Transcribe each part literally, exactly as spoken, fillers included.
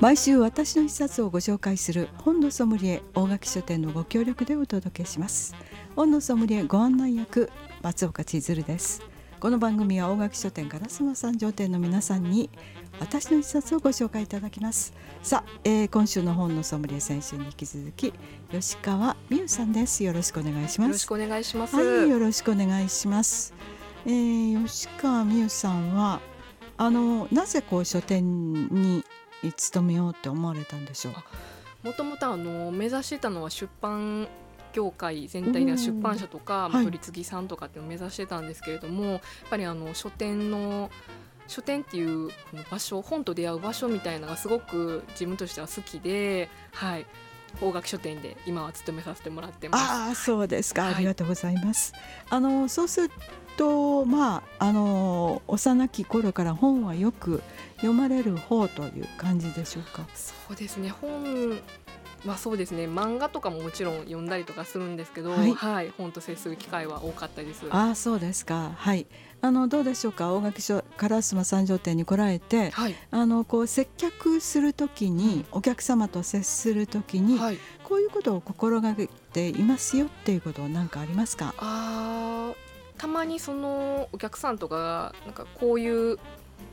毎週私の一冊をご紹介する本のソムリエ大垣書店のご協力でお届けします。本のソムリエご案内役松岡千鶴です。この番組は大垣書店から烏丸三条店の皆さんに私の一冊をご紹介いただきます。さあ、えー、今週の本のソムリエ、先週に引き続き吉川美優さんです。よろしくお願いします。よろしくお願いします。はい、よろしくお願いします。えー、吉川美優さんはあのなぜこう書店に勤めようって思われたんでしょう。もともと目指してたのは出版業界全体で出版社とか取り次ぎさんとかっていうのを目指してたんですけれども、はい、やっぱりあの書店の書店っていう場所、本と出会う場所みたいなのがすごく自分としては好きで、はい、大垣書店で今は勤めさせてもらってます。ああ、そうですか、はい、ありがとうございます。あのそうすると、まあ、あの幼き頃から本はよく読まれる方という感じでしょうか。そうですね、本、まあ、そうですね、漫画とかももちろん読んだりとかするんですけど、はいはい、本と接する機会は多かったです。あ、そうですか、はい、あのどうでしょうか、大垣書から烏丸三条店に来られて、はい、あのこう接客するときに、お客様と接するときに、はい、こういうことを心がけていますよっていうことは何かありますか。あ、たまにそのお客さんとかなんかこういう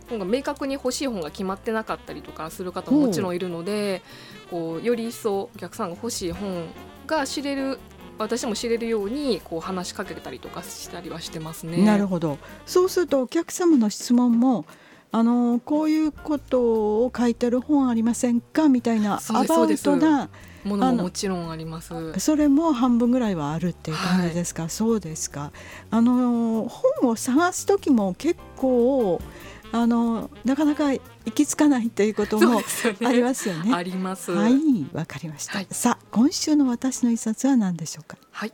本が明確に欲しい本が決まってなかったりとかする方ももちろんいるので、こうより一層お客さんが欲しい本が知れる、私も知れるようにこう話しかけたりとかしたりはしてますね。なるほど。そうするとお客様の質問もあのこういうことを書いてる本ありませんかみたいなアバウトなものももちろんあります。それも半分ぐらいはあるっていう感じですか。はい、そうですか。あの本を探す時も結構あのなかなか行き着かないということもありますよ ね, すよねあります。はい、わかりました、はい、さあ今週の私の一冊は何でしょうか。はい、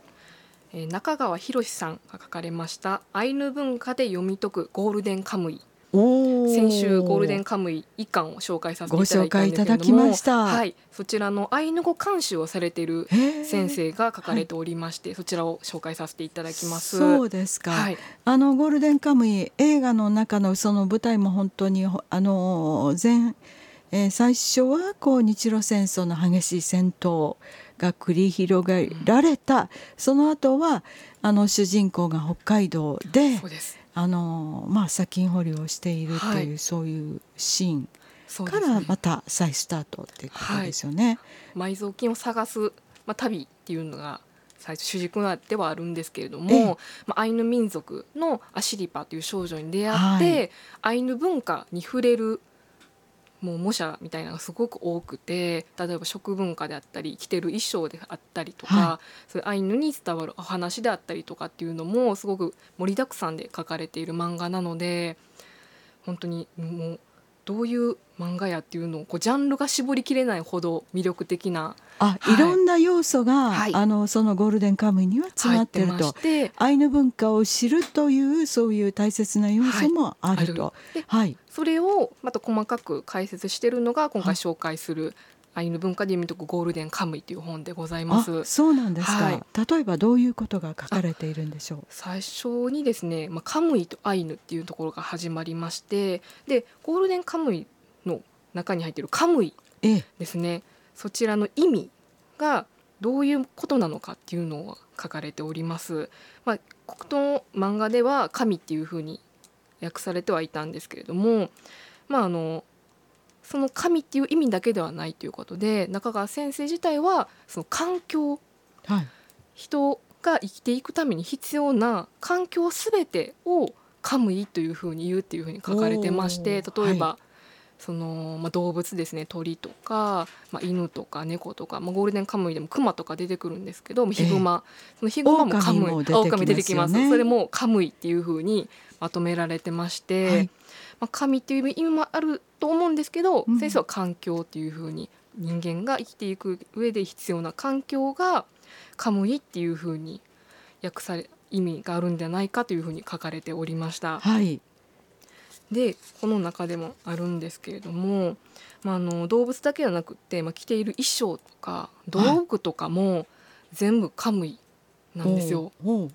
えー、中川博さんが書かれましたアイヌ文化で読み解くゴールデンカムイ。お、先週ゴールデンカムイいっかんを紹介させていただいたんですけれども、ご紹介いただきました。はい、そちらのアイヌ語監修をされている先生が書かれておりまして、はい、そちらを紹介させていただきます。そうですか、はい、あのゴールデンカムイ映画の中のその舞台も本当にあの前、えー、最初はこう日露戦争の激しい戦闘が繰り広げられた、うん、その後はあの主人公が北海道で、そうです、あのまあ、砂金掘りをしているという、はい、そういうシーンからまた再スタートっていうことですよね。はい、埋蔵金を探す、まあ、旅っていうのが最初主軸ではあるんですけれども、ええ、まあ、アイヌ民族のアシリパという少女に出会って、はい、アイヌ文化に触れるもう模写みたいなのがすごく多くて、例えば食文化であったり着てる衣装であったりとか、はい、そういうアイヌに伝わるお話であったりとかっていうのもすごく盛りだくさんで書かれている漫画なので、本当にもうどういう漫画やっていうのをこうジャンルが絞りきれないほど魅力的な、あ、はい、いろんな要素が、はい、あのそのゴールデンカムイには詰まっていると、てアイヌ文化を知るというそういう大切な要素もあると、はいはい、それをまた細かく解説しているのが今回紹介するアイヌ文化で読み解くゴールデンカムイという本でございます。あ、そうなんですか、はい、例えばどういうことが書かれているんでしょう。最初にですね、まあ、カムイとアイヌっていうところが始まりまして、でゴールデンカムイの中に入っているカムイですね、そちらの意味がどういうことなのかっていうのを書かれております。まあ、この漫画では神っていうふうに訳されてはいたんですけれども、まああのその神っていう意味だけではないということで、中川先生自体はその環境、はい、人が生きていくために必要な環境すべてをカムイというふうに言うっていうふうに書かれてまして、例えば、はい、そのまあ、動物ですね、鳥とか、まあ、犬とか猫とか、まあ、ゴールデンカムイでもクマとか出てくるんですけど、ヒグマ、そのヒグマもカムイ、オオカミ出てきますよね。それもカムイっていうふうにまとめられてまして、はい、まあ、神っていう意味もあると思うんですけど、うん、先生は環境っていう風に人間が生きていく上で必要な環境がカムイっていう風に訳され意味があるんじゃないかという風に書かれておりました。はい、でこの中でもあるんですけれども、まあ、あの動物だけじゃなくて、まあ、着ている衣装とか道具とかも全部カムイなんですよ。はい、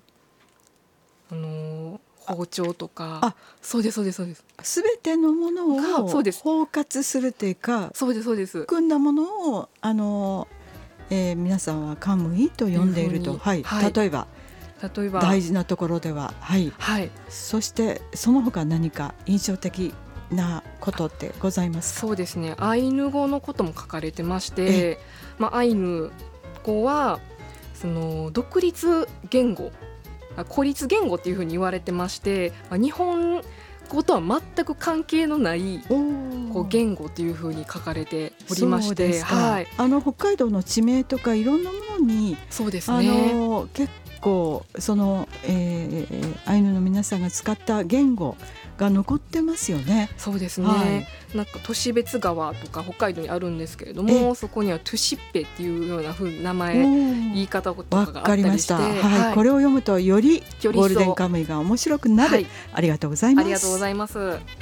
あの包丁とか、あ、そうですそうですそうです。すべてのものを包括するというか、そうですそうです。組んだものをあの、えー、皆さんはカムイと呼んでいると、はい、はい、例えば。例えば大事なところでは、はいはい、そしてその他何か印象的なことってございますか？そうですね、アイヌ語のことも書かれてまして、まあ、アイヌ語はその独立言語、孤立言語っていうふうに言われてまして、まあ、日本語とは全く関係のないこう言語というふうに書かれておりまして、そうですか、はい、あの北海道の地名とかいろんなものに、そうですね、あの結構こうその、えー、アイヌの皆さんが使った言語が残ってますよね。そうですね、はい、なんか都市別川とか北海道にあるんですけれども、そこにはトゥシッペっていうような風名前言い方とかがあったりして、わかりました、はいはい、これを読むとよりゴールデンカムイが面白くなる、はい、ありがとうございます。ありがとうございます。